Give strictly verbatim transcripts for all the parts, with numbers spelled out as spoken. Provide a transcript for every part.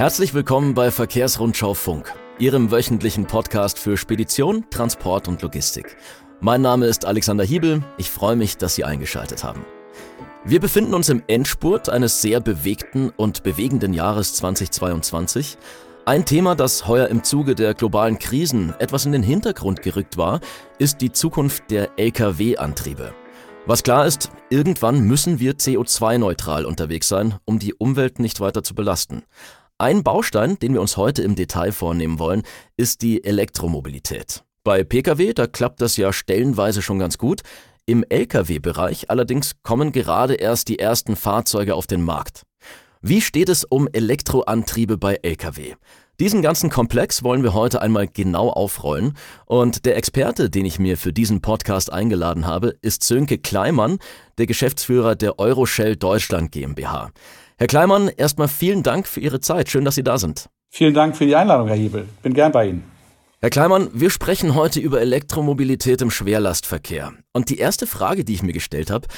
Herzlich willkommen bei Verkehrsrundschau Funk, Ihrem wöchentlichen Podcast für Spedition, Transport und Logistik. Mein Name ist Alexander Hiebel, ich freue mich, dass Sie eingeschaltet haben. Wir befinden uns im Endspurt eines sehr bewegten und bewegenden Jahres zweitausendzweiundzwanzig. Ein Thema, das heuer im Zuge der globalen Krisen etwas in den Hintergrund gerückt war, ist die Zukunft der L K W-Antriebe. Was klar ist, irgendwann müssen wir C O zwei neutral unterwegs sein, um die Umwelt nicht weiter zu belasten. Ein Baustein, den wir uns heute im Detail vornehmen wollen, ist die Elektromobilität. Bei P K W, da klappt das ja stellenweise schon ganz gut. Im L K W-Bereich allerdings kommen gerade erst die ersten Fahrzeuge auf den Markt. Wie steht es um Elektroantriebe bei L K W? Diesen ganzen Komplex wollen wir heute einmal genau aufrollen. Und der Experte, den ich mir für diesen Podcast eingeladen habe, ist Sönke Kleimann, der Geschäftsführer der Euroshell Deutschland GmbH. Herr Kleimann, erstmal vielen Dank für Ihre Zeit. Schön, dass Sie da sind. Vielen Dank für die Einladung, Herr Hiebel. Bin gern bei Ihnen. Herr Kleimann, wir sprechen heute über Elektromobilität im Schwerlastverkehr. Und die erste Frage, die ich mir gestellt habe: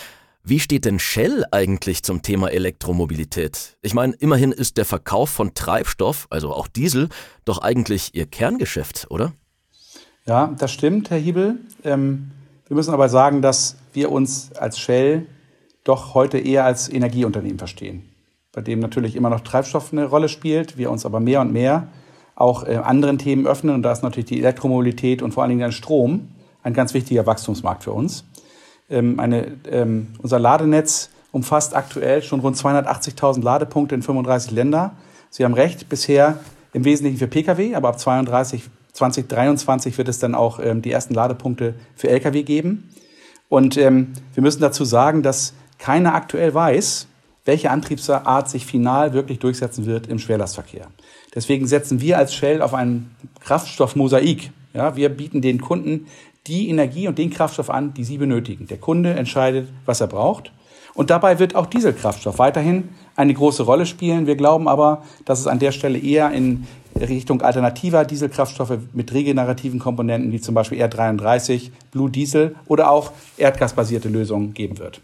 Wie steht denn Shell eigentlich zum Thema Elektromobilität? Ich meine, immerhin ist der Verkauf von Treibstoff, also auch Diesel, doch eigentlich Ihr Kerngeschäft, oder? Ja, das stimmt, Herr Hiebel. Ähm, wir müssen aber sagen, dass wir uns als Shell doch heute eher als Energieunternehmen verstehen, bei dem natürlich immer noch Treibstoff eine Rolle spielt, wir uns aber mehr und mehr auch äh, anderen Themen öffnen. Und da ist natürlich die Elektromobilität und vor allen Dingen der Strom ein ganz wichtiger Wachstumsmarkt für uns. Eine, ähm, unser Ladenetz umfasst aktuell schon rund zweihundertachtzigtausend Ladepunkte in fünfunddreißig Länder. Sie haben recht, bisher im Wesentlichen für P K W, aber ab zweiunddreißig, zwanzig dreiundzwanzig wird es dann auch ähm, die ersten Ladepunkte für L K W geben. Und ähm, wir müssen dazu sagen, dass keiner aktuell weiß, welche Antriebsart sich final wirklich durchsetzen wird im Schwerlastverkehr. Deswegen setzen wir als Shell auf ein Kraftstoffmosaik. Ja, wir bieten den Kunden die Energie und den Kraftstoff an, die sie benötigen. Der Kunde entscheidet, was er braucht. Und dabei wird auch Dieselkraftstoff weiterhin eine große Rolle spielen. Wir glauben aber, dass es an der Stelle eher in Richtung alternativer Dieselkraftstoffe mit regenerativen Komponenten, wie zum Beispiel R dreiunddreißig, Blue Diesel oder auch erdgasbasierte Lösungen geben wird.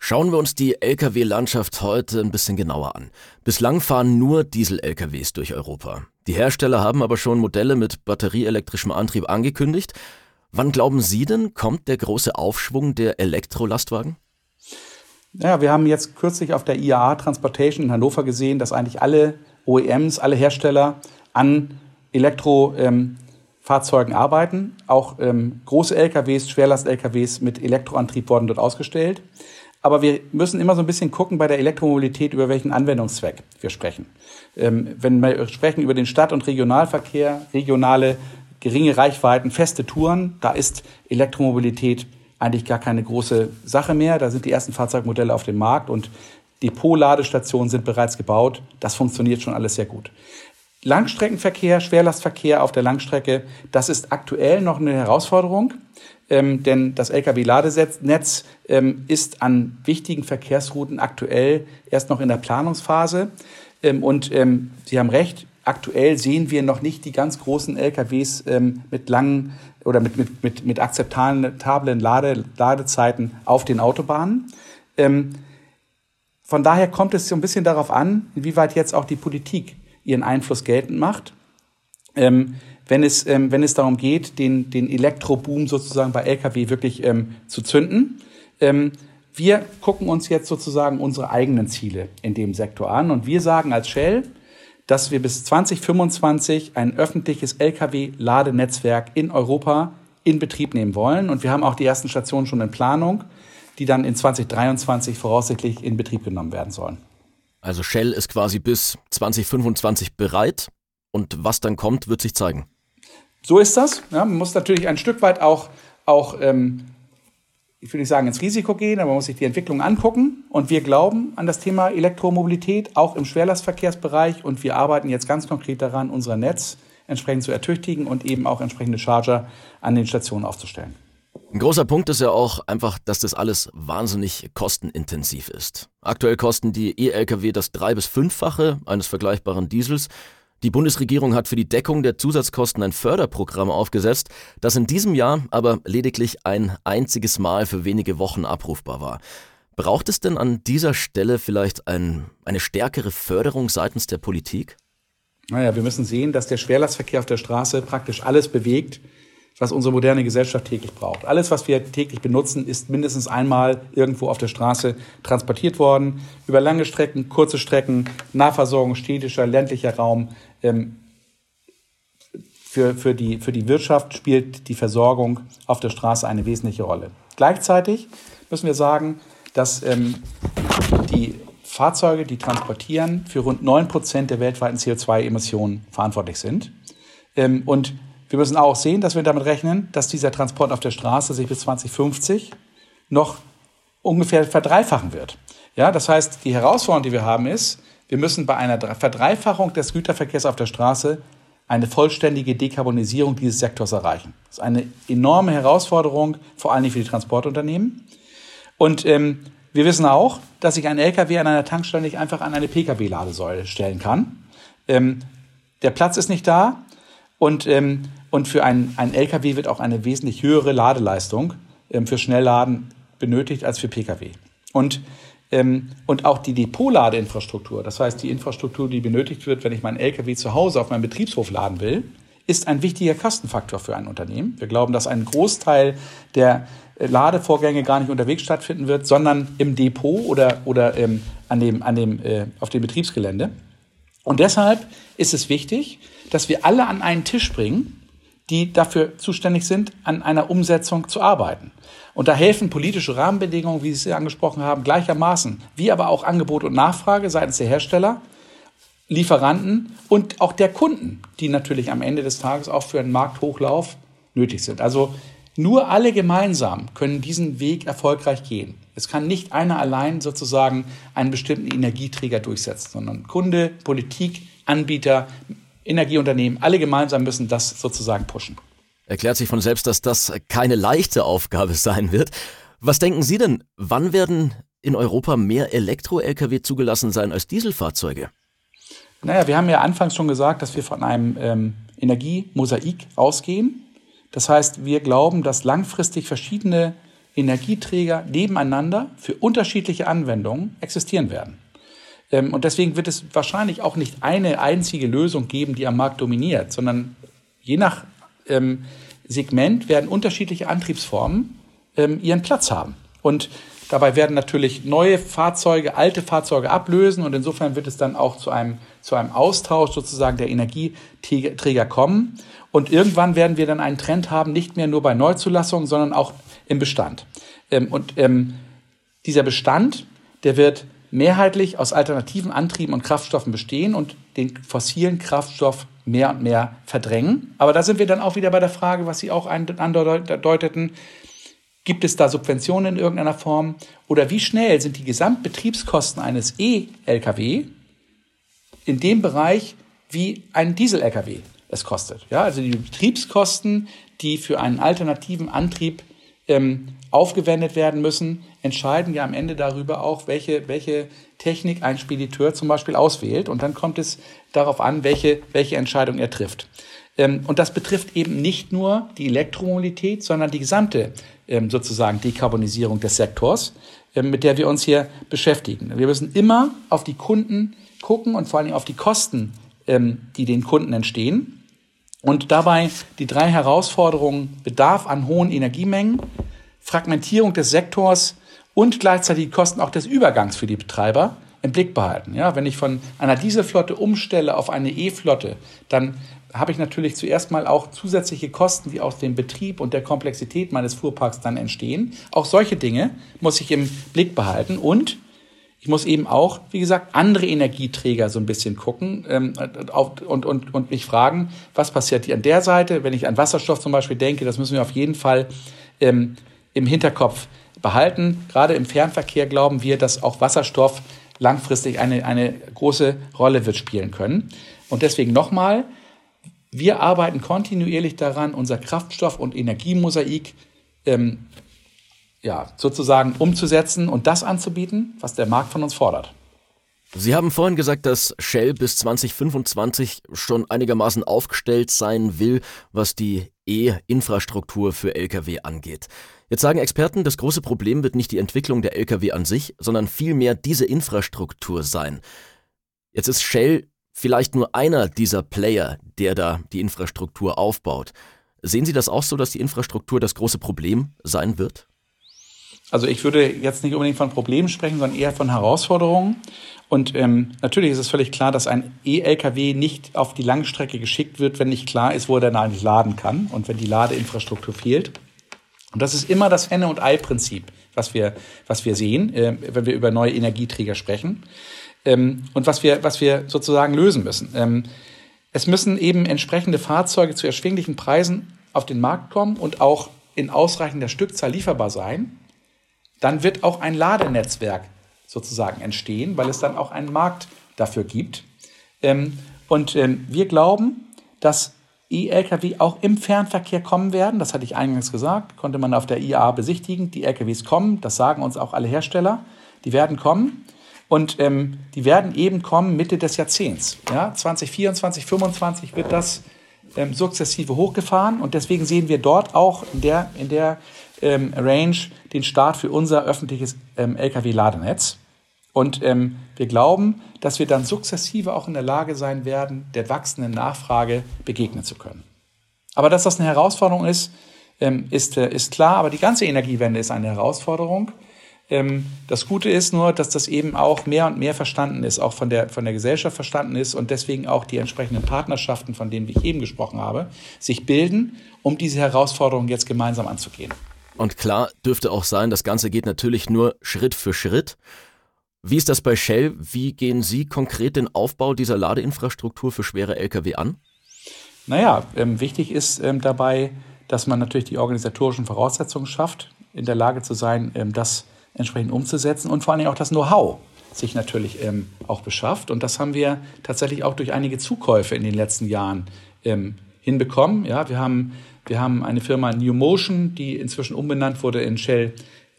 Schauen wir uns die L K W-Landschaft heute ein bisschen genauer an. Bislang fahren nur Diesel-L K Ws durch Europa. Die Hersteller haben aber schon Modelle mit batterieelektrischem Antrieb angekündigt. Wann glauben Sie denn, kommt der große Aufschwung der Elektrolastwagen? Ja, wir haben jetzt kürzlich auf der I A A Transportation in Hannover gesehen, dass eigentlich alle O E Ms, alle Hersteller an Elektrofahrzeugen ähm, arbeiten. Auch ähm, große L K Ws, Schwerlast-L K Ws mit Elektroantrieb wurden dort ausgestellt. Aber wir müssen immer so ein bisschen gucken bei der Elektromobilität, über welchen Anwendungszweck wir sprechen. Ähm, wenn wir sprechen über den Stadt- und Regionalverkehr, regionale geringe Reichweiten, feste Touren, da ist Elektromobilität eigentlich gar keine große Sache mehr. Da sind die ersten Fahrzeugmodelle auf dem Markt und Depot-Ladestationen sind bereits gebaut. Das funktioniert schon alles sehr gut. Langstreckenverkehr, Schwerlastverkehr auf der Langstrecke, das ist aktuell noch eine Herausforderung, ähm, denn das L K W-Ladenetz ähm, ist an wichtigen Verkehrsrouten aktuell erst noch in der Planungsphase. Ähm, und ähm, Sie haben recht, aktuell sehen wir noch nicht die ganz großen L K Ws ähm, mit langen oder mit, mit, mit, mit akzeptablen Lade, Ladezeiten auf den Autobahnen. Ähm, von daher kommt es so ein bisschen darauf an, inwieweit jetzt auch die Politik ihren Einfluss geltend macht. Ähm, wenn es, ähm, wenn es darum geht, den, den Elektroboom sozusagen bei L K W wirklich ähm, zu zünden. Ähm, wir gucken uns jetzt sozusagen unsere eigenen Ziele in dem Sektor an und wir sagen als Shell, dass wir bis zweitausendfünfundzwanzig ein öffentliches L K W-Ladenetzwerk in Europa in Betrieb nehmen wollen. Und wir haben auch die ersten Stationen schon in Planung, die dann in zweitausenddreiundzwanzig voraussichtlich in Betrieb genommen werden sollen. Also Shell ist quasi bis zweitausendfünfundzwanzig bereit und was dann kommt, wird sich zeigen. So ist das. Ja, man muss natürlich ein Stück weit auch, auch ähm, ich will nicht sagen ins Risiko gehen, aber man muss sich die Entwicklung angucken. Und wir glauben an das Thema Elektromobilität, auch im Schwerlastverkehrsbereich. Und wir arbeiten jetzt ganz konkret daran, unser Netz entsprechend zu ertüchtigen und eben auch entsprechende Charger an den Stationen aufzustellen. Ein großer Punkt ist ja auch einfach, dass das alles wahnsinnig kostenintensiv ist. Aktuell kosten die E-L K W das drei- bis fünffache eines vergleichbaren Diesels. Die Bundesregierung hat für die Deckung der Zusatzkosten ein Förderprogramm aufgesetzt, das in diesem Jahr aber lediglich ein einziges Mal für wenige Wochen abrufbar war. Braucht es denn an dieser Stelle vielleicht ein, eine stärkere Förderung seitens der Politik? Naja, wir müssen sehen, dass der Schwerlastverkehr auf der Straße praktisch alles bewegt, was unsere moderne Gesellschaft täglich braucht. Alles, was wir täglich benutzen, ist mindestens einmal irgendwo auf der Straße transportiert worden. Über lange Strecken, kurze Strecken, Nahversorgung, städtischer, ländlicher Raum. Ähm, für, für, die, für die Wirtschaft spielt die Versorgung auf der Straße eine wesentliche Rolle. Gleichzeitig müssen wir sagen, dass ähm, die Fahrzeuge, die transportieren, für rund neun Prozent der weltweiten C O zwei Emissionen verantwortlich sind. Ähm, und wir müssen auch sehen, dass wir damit rechnen, dass dieser Transport auf der Straße sich bis zwanzig fünfzig noch ungefähr verdreifachen wird. Ja, das heißt, die Herausforderung, die wir haben, ist, wir müssen bei einer Verdreifachung des Güterverkehrs auf der Straße eine vollständige Dekarbonisierung dieses Sektors erreichen. Das ist eine enorme Herausforderung, vor allem für die Transportunternehmen. Und ähm, wir wissen auch, dass sich ein L K W an einer Tankstelle nicht einfach an eine P K W-Ladesäule stellen kann. Ähm, der Platz ist nicht da. Und, ähm, und für einen, einen L K W wird auch eine wesentlich höhere Ladeleistung ähm, für Schnellladen benötigt als für P K W. Und, ähm, und auch die Depotladeinfrastruktur, das heißt die Infrastruktur, die benötigt wird, wenn ich meinen L K W zu Hause auf meinem Betriebshof laden will, ist ein wichtiger Kostenfaktor für ein Unternehmen. Wir glauben, dass ein Großteil der Ladevorgänge gar nicht unterwegs stattfinden wird, sondern im Depot oder, oder ähm, an dem, an dem, äh, auf dem Betriebsgelände. Und deshalb ist es wichtig, dass wir alle an einen Tisch bringen, die dafür zuständig sind, an einer Umsetzung zu arbeiten. Und da helfen politische Rahmenbedingungen, wie Sie es angesprochen haben, gleichermaßen, wie aber auch Angebot und Nachfrage seitens der Hersteller, Lieferanten und auch der Kunden, die natürlich am Ende des Tages auch für einen Markthochlauf nötig sind. Also nur alle gemeinsam können diesen Weg erfolgreich gehen. Es kann nicht einer allein sozusagen einen bestimmten Energieträger durchsetzen, sondern Kunde, Politik, Anbieter, Energieunternehmen, alle gemeinsam müssen das sozusagen pushen. Erklärt sich von selbst, dass das keine leichte Aufgabe sein wird. Was denken Sie denn, wann werden in Europa mehr Elektro-L K W zugelassen sein als Dieselfahrzeuge? Naja, wir haben ja anfangs schon gesagt, dass wir von einem ähm, Energiemosaik ausgehen. Das heißt, wir glauben, dass langfristig verschiedene Energieträger nebeneinander für unterschiedliche Anwendungen existieren werden. Und deswegen wird es wahrscheinlich auch nicht eine einzige Lösung geben, die am Markt dominiert, sondern je nach ähm, Segment werden unterschiedliche Antriebsformen ähm, ihren Platz haben. Und dabei werden natürlich neue Fahrzeuge, alte Fahrzeuge ablösen und insofern wird es dann auch zu einem, zu einem Austausch sozusagen der Energieträger kommen. Und irgendwann werden wir dann einen Trend haben, nicht mehr nur bei Neuzulassungen, sondern auch im Bestand. Ähm, und ähm, dieser Bestand, der wird mehrheitlich aus alternativen Antrieben und Kraftstoffen bestehen und den fossilen Kraftstoff mehr und mehr verdrängen. Aber da sind wir dann auch wieder bei der Frage, was Sie auch andeuteten, gibt es da Subventionen in irgendeiner Form oder wie schnell sind die Gesamtbetriebskosten eines E L K W in dem Bereich, wie ein Diesel-L K W es kostet. Ja, also die Betriebskosten, die für einen alternativen Antrieb ähm, aufgewendet werden müssen, entscheiden ja am Ende darüber auch, welche, welche Technik ein Spediteur zum Beispiel auswählt. Und dann kommt es darauf an, welche, welche Entscheidung er trifft. Ähm, und das betrifft eben nicht nur die Elektromobilität, sondern die gesamte ähm, sozusagen Dekarbonisierung des Sektors, ähm, mit der wir uns hier beschäftigen. Wir müssen immer auf die Kunden gucken und vor allem auf die Kosten, ähm, die den Kunden entstehen. Und dabei die drei Herausforderungen: Bedarf an hohen Energiemengen, Fragmentierung des Sektors und gleichzeitig die Kosten auch des Übergangs für die Betreiber im Blick behalten. Ja, wenn ich von einer Dieselflotte umstelle auf eine E-Flotte, dann habe ich natürlich zuerst mal auch zusätzliche Kosten, die aus dem Betrieb und der Komplexität meines Fuhrparks dann entstehen. Auch solche Dinge muss ich im Blick behalten und ich muss eben auch, wie gesagt, andere Energieträger so ein bisschen gucken ähm, und, und, und mich fragen, was passiert hier an der Seite, wenn ich an Wasserstoff zum Beispiel denke, das müssen wir auf jeden Fall ähm, im Hinterkopf behalten. Gerade im Fernverkehr glauben wir, dass auch Wasserstoff langfristig eine, eine große Rolle wird spielen können. Und deswegen nochmal, wir arbeiten kontinuierlich daran, unser Kraftstoff- und Energiemosaik ähm, ja, sozusagen umzusetzen und das anzubieten, was der Markt von uns fordert. Sie haben vorhin gesagt, dass Shell bis zwanzig fünfundzwanzig schon einigermaßen aufgestellt sein will, was die E-Infrastruktur für L K W angeht. Jetzt sagen Experten, das große Problem wird nicht die Entwicklung der L K W an sich, sondern vielmehr diese Infrastruktur sein. Jetzt ist Shell vielleicht nur einer dieser Player, der da die Infrastruktur aufbaut. Sehen Sie das auch so, dass die Infrastruktur das große Problem sein wird? Also ich würde jetzt nicht unbedingt von Problemen sprechen, sondern eher von Herausforderungen. Und ähm, natürlich ist es völlig klar, dass ein E-Lkw nicht auf die Langstrecke geschickt wird, wenn nicht klar ist, wo er dann eigentlich laden kann und wenn die Ladeinfrastruktur fehlt. Und das ist immer das Henne- und Ei-Prinzip, was wir, was wir sehen, äh, wenn wir über neue Energieträger sprechen ähm, und was wir, was wir sozusagen lösen müssen. Ähm, es müssen eben entsprechende Fahrzeuge zu erschwinglichen Preisen auf den Markt kommen und auch in ausreichender Stückzahl lieferbar sein. Dann wird auch ein Ladenetzwerk sozusagen entstehen, weil es dann auch einen Markt dafür gibt. Und wir glauben, dass E-Lkw auch im Fernverkehr kommen werden. Das hatte ich eingangs gesagt, konnte man auf der I A A besichtigen. Die L K Ws kommen, das sagen uns auch alle Hersteller. Die werden kommen und die werden eben kommen Mitte des Jahrzehnts. Ja, zwanzig vierundzwanzig, fünfundzwanzig wird das sukzessive hochgefahren und deswegen sehen wir dort auch in der, in der ähm, Range den Start für unser öffentliches ähm, L K W-Ladenetz. Und ähm, wir glauben, dass wir dann sukzessive auch in der Lage sein werden, der wachsenden Nachfrage begegnen zu können. Aber dass das eine Herausforderung ist, ähm, ist, äh, ist klar. Aber die ganze Energiewende ist eine Herausforderung. Ähm, das Gute ist nur, dass das eben auch mehr und mehr verstanden ist, auch von der, von der Gesellschaft verstanden ist und deswegen auch die entsprechenden Partnerschaften, von denen ich eben gesprochen habe, sich bilden, um diese Herausforderung jetzt gemeinsam anzugehen. Und klar dürfte auch sein, das Ganze geht natürlich nur Schritt für Schritt. Wie ist das bei Shell? Wie gehen Sie konkret den Aufbau dieser Ladeinfrastruktur für schwere L K W an? Naja, ähm, wichtig ist ähm, dabei, dass man natürlich die organisatorischen Voraussetzungen schafft, in der Lage zu sein, ähm, das entsprechend umzusetzen und vor allem auch das Know-how sich natürlich ähm, auch beschafft. Und das haben wir tatsächlich auch durch einige Zukäufe in den letzten Jahren ähm, hinbekommen. Ja, wir haben, wir haben eine Firma New Motion, die inzwischen umbenannt wurde in Shell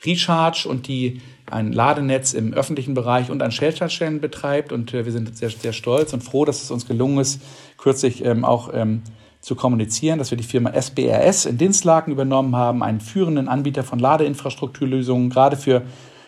Recharge und die ein Ladenetz im öffentlichen Bereich und an Shell-Stellen betreibt. Und äh, wir sind sehr, sehr stolz und froh, dass es uns gelungen ist, kürzlich ähm, auch ähm, zu kommunizieren, dass wir die Firma S B R S in Dinslaken übernommen haben, einen führenden Anbieter von Ladeinfrastrukturlösungen, gerade für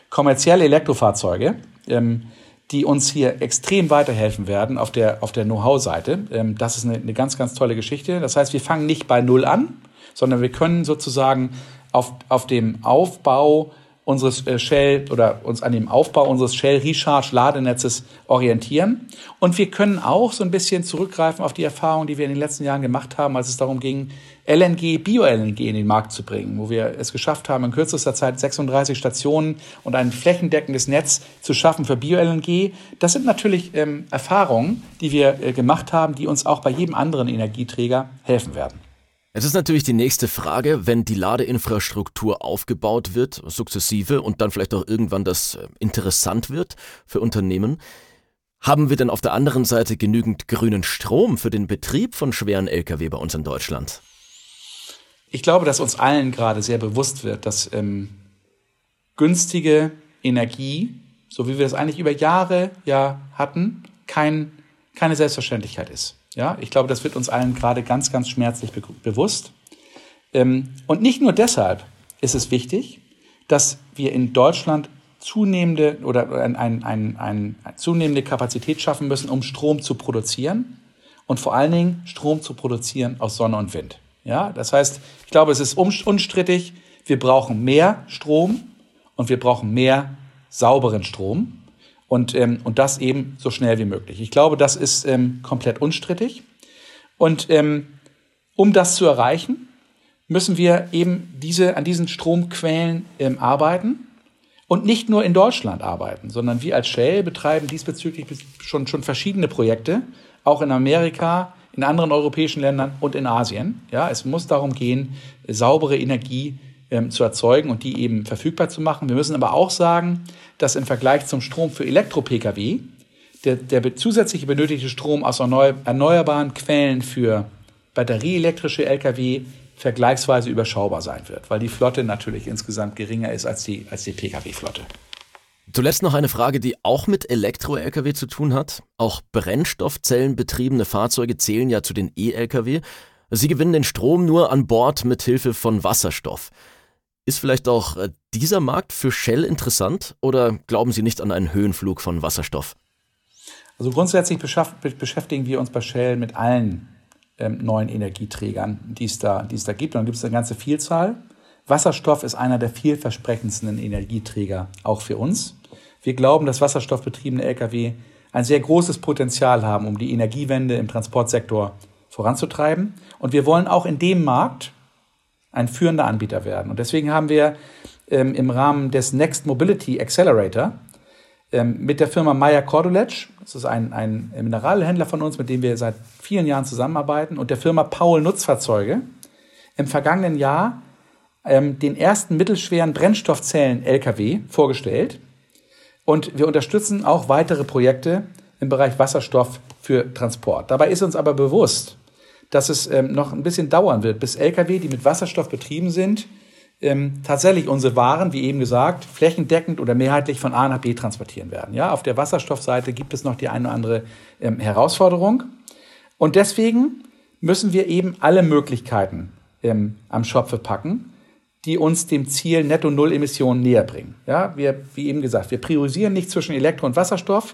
kommerzielle Elektrofahrzeuge, ähm, die uns hier extrem weiterhelfen werden auf der, auf der Know-how-Seite. Ähm, das ist eine, eine ganz, ganz tolle Geschichte. Das heißt, wir fangen nicht bei Null an, sondern wir können sozusagen auf, auf dem Aufbau unseres äh, Shell oder uns an dem Aufbau unseres Shell-Recharge-Ladenetzes orientieren. Und wir können auch so ein bisschen zurückgreifen auf die Erfahrung, die wir in den letzten Jahren gemacht haben, als es darum ging, L N G, Bio-L N G in den Markt zu bringen, wo wir es geschafft haben, in kürzester Zeit sechsunddreißig Stationen und ein flächendeckendes Netz zu schaffen für Bio-L N G. Das sind natürlich ähm, Erfahrungen, die wir äh, gemacht haben, die uns auch bei jedem anderen Energieträger helfen werden. Es ist natürlich die nächste Frage, wenn die Ladeinfrastruktur aufgebaut wird, sukzessive, und dann vielleicht auch irgendwann das interessant wird für Unternehmen. Haben wir denn auf der anderen Seite genügend grünen Strom für den Betrieb von schweren L K W bei uns in Deutschland? Ich glaube, dass uns allen gerade sehr bewusst wird, dass ähm, günstige Energie, so wie wir das eigentlich über Jahre ja hatten, kein, keine Selbstverständlichkeit ist. Ja, ich glaube, das wird uns allen gerade ganz, ganz schmerzlich be- bewusst. Ähm, und nicht nur deshalb ist es wichtig, dass wir in Deutschland zunehmende oder ein, ein, ein, ein, zunehmende Kapazität schaffen müssen, um Strom zu produzieren und vor allen Dingen Strom zu produzieren aus Sonne und Wind. Ja, das heißt, ich glaube, es ist unstrittig, wir brauchen mehr Strom und wir brauchen mehr sauberen Strom. Und, ähm, und das eben so schnell wie möglich. Ich glaube, das ist ähm, komplett unstrittig. Und ähm, um das zu erreichen, müssen wir eben diese, an diesen Stromquellen ähm, arbeiten und nicht nur in Deutschland arbeiten, sondern wir als Shell betreiben diesbezüglich schon, schon verschiedene Projekte, auch in Amerika, in anderen europäischen Ländern und in Asien. Ja, es muss darum gehen, saubere Energie zu erzeugen und die eben verfügbar zu machen. Wir müssen aber auch sagen, dass im Vergleich zum Strom für Elektro-Pkw der, der zusätzliche benötigte Strom aus erneuerbaren Quellen für batterieelektrische L K W vergleichsweise überschaubar sein wird, weil die Flotte natürlich insgesamt geringer ist als die, als die Pkw-Flotte. Zuletzt noch eine Frage, die auch mit Elektro-L K W zu tun hat. Auch brennstoffzellenbetriebene Fahrzeuge zählen ja zu den E-L K W. Sie gewinnen den Strom nur an Bord mit Hilfe von Wasserstoff. Ist vielleicht auch dieser Markt für Shell interessant oder glauben Sie nicht an einen Höhenflug von Wasserstoff? Also grundsätzlich beschäftigen wir uns bei Shell mit allen ähm, neuen Energieträgern, die es da, die es da gibt. Und dann gibt es eine ganze Vielzahl. Wasserstoff ist einer der vielversprechendsten Energieträger, auch für uns. Wir glauben, dass wasserstoffbetriebene Lkw ein sehr großes Potenzial haben, um die Energiewende im Transportsektor voranzutreiben. Und wir wollen auch in dem Markt ein führender Anbieter werden. Und deswegen haben wir ähm, im Rahmen des Next Mobility Accelerator ähm, mit der Firma Maya Corduletsch, das ist ein, ein Mineralhändler von uns, mit dem wir seit vielen Jahren zusammenarbeiten, und der Firma Paul Nutzfahrzeuge im vergangenen Jahr ähm, den ersten mittelschweren Brennstoffzellen-Lkw vorgestellt. Und wir unterstützen auch weitere Projekte im Bereich Wasserstoff für Transport. Dabei ist uns aber bewusst, dass es ähm, noch ein bisschen dauern wird, bis Lkw, die mit Wasserstoff betrieben sind, ähm, tatsächlich unsere Waren, wie eben gesagt, flächendeckend oder mehrheitlich von A nach B transportieren werden. Ja, auf der Wasserstoffseite gibt es noch die eine oder andere ähm, Herausforderung. Und deswegen müssen wir eben alle Möglichkeiten ähm, am Schopfe packen, die uns dem Ziel Netto-Null-Emissionen näher bringen. Ja, wir, wie eben gesagt, wir priorisieren nicht zwischen Elektro- und Wasserstoff.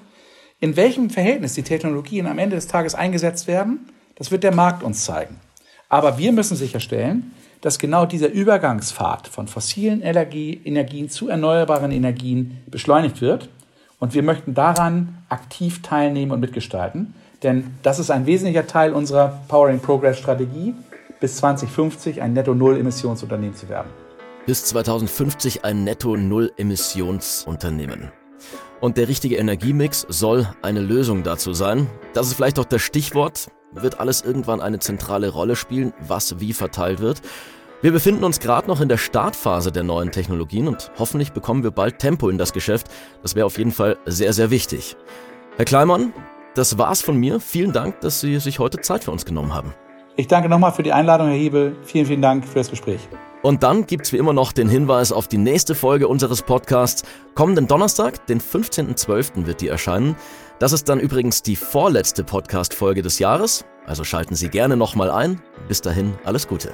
In welchem Verhältnis die Technologien am Ende des Tages eingesetzt werden, das wird der Markt uns zeigen. Aber wir müssen sicherstellen, dass genau dieser Übergangspfad von fossilen Energie, Energien zu erneuerbaren Energien beschleunigt wird. Und wir möchten daran aktiv teilnehmen und mitgestalten. Denn das ist ein wesentlicher Teil unserer Powering Progress-Strategie, bis zwanzig fünfzig ein Netto-Null-Emissionsunternehmen zu werden. Bis zwanzig fünfzig ein Netto-Null-Emissionsunternehmen. Und der richtige Energiemix soll eine Lösung dazu sein. Das ist vielleicht auch das Stichwort. Wird alles irgendwann eine zentrale Rolle spielen, was wie verteilt wird? Wir befinden uns gerade noch in der Startphase der neuen Technologien und hoffentlich bekommen wir bald Tempo in das Geschäft. Das wäre auf jeden Fall sehr, sehr wichtig. Herr Kleimann, das war's von mir. Vielen Dank, dass Sie sich heute Zeit für uns genommen haben. Ich danke nochmal für die Einladung, Herr Hiebel. Vielen, vielen Dank für das Gespräch. Und dann gibt's wie immer noch den Hinweis auf die nächste Folge unseres Podcasts. Kommenden Donnerstag, den fünfzehnten zwölften wird die erscheinen. Das ist dann übrigens die vorletzte Podcast-Folge des Jahres. Also schalten Sie gerne nochmal ein. Bis dahin, alles Gute.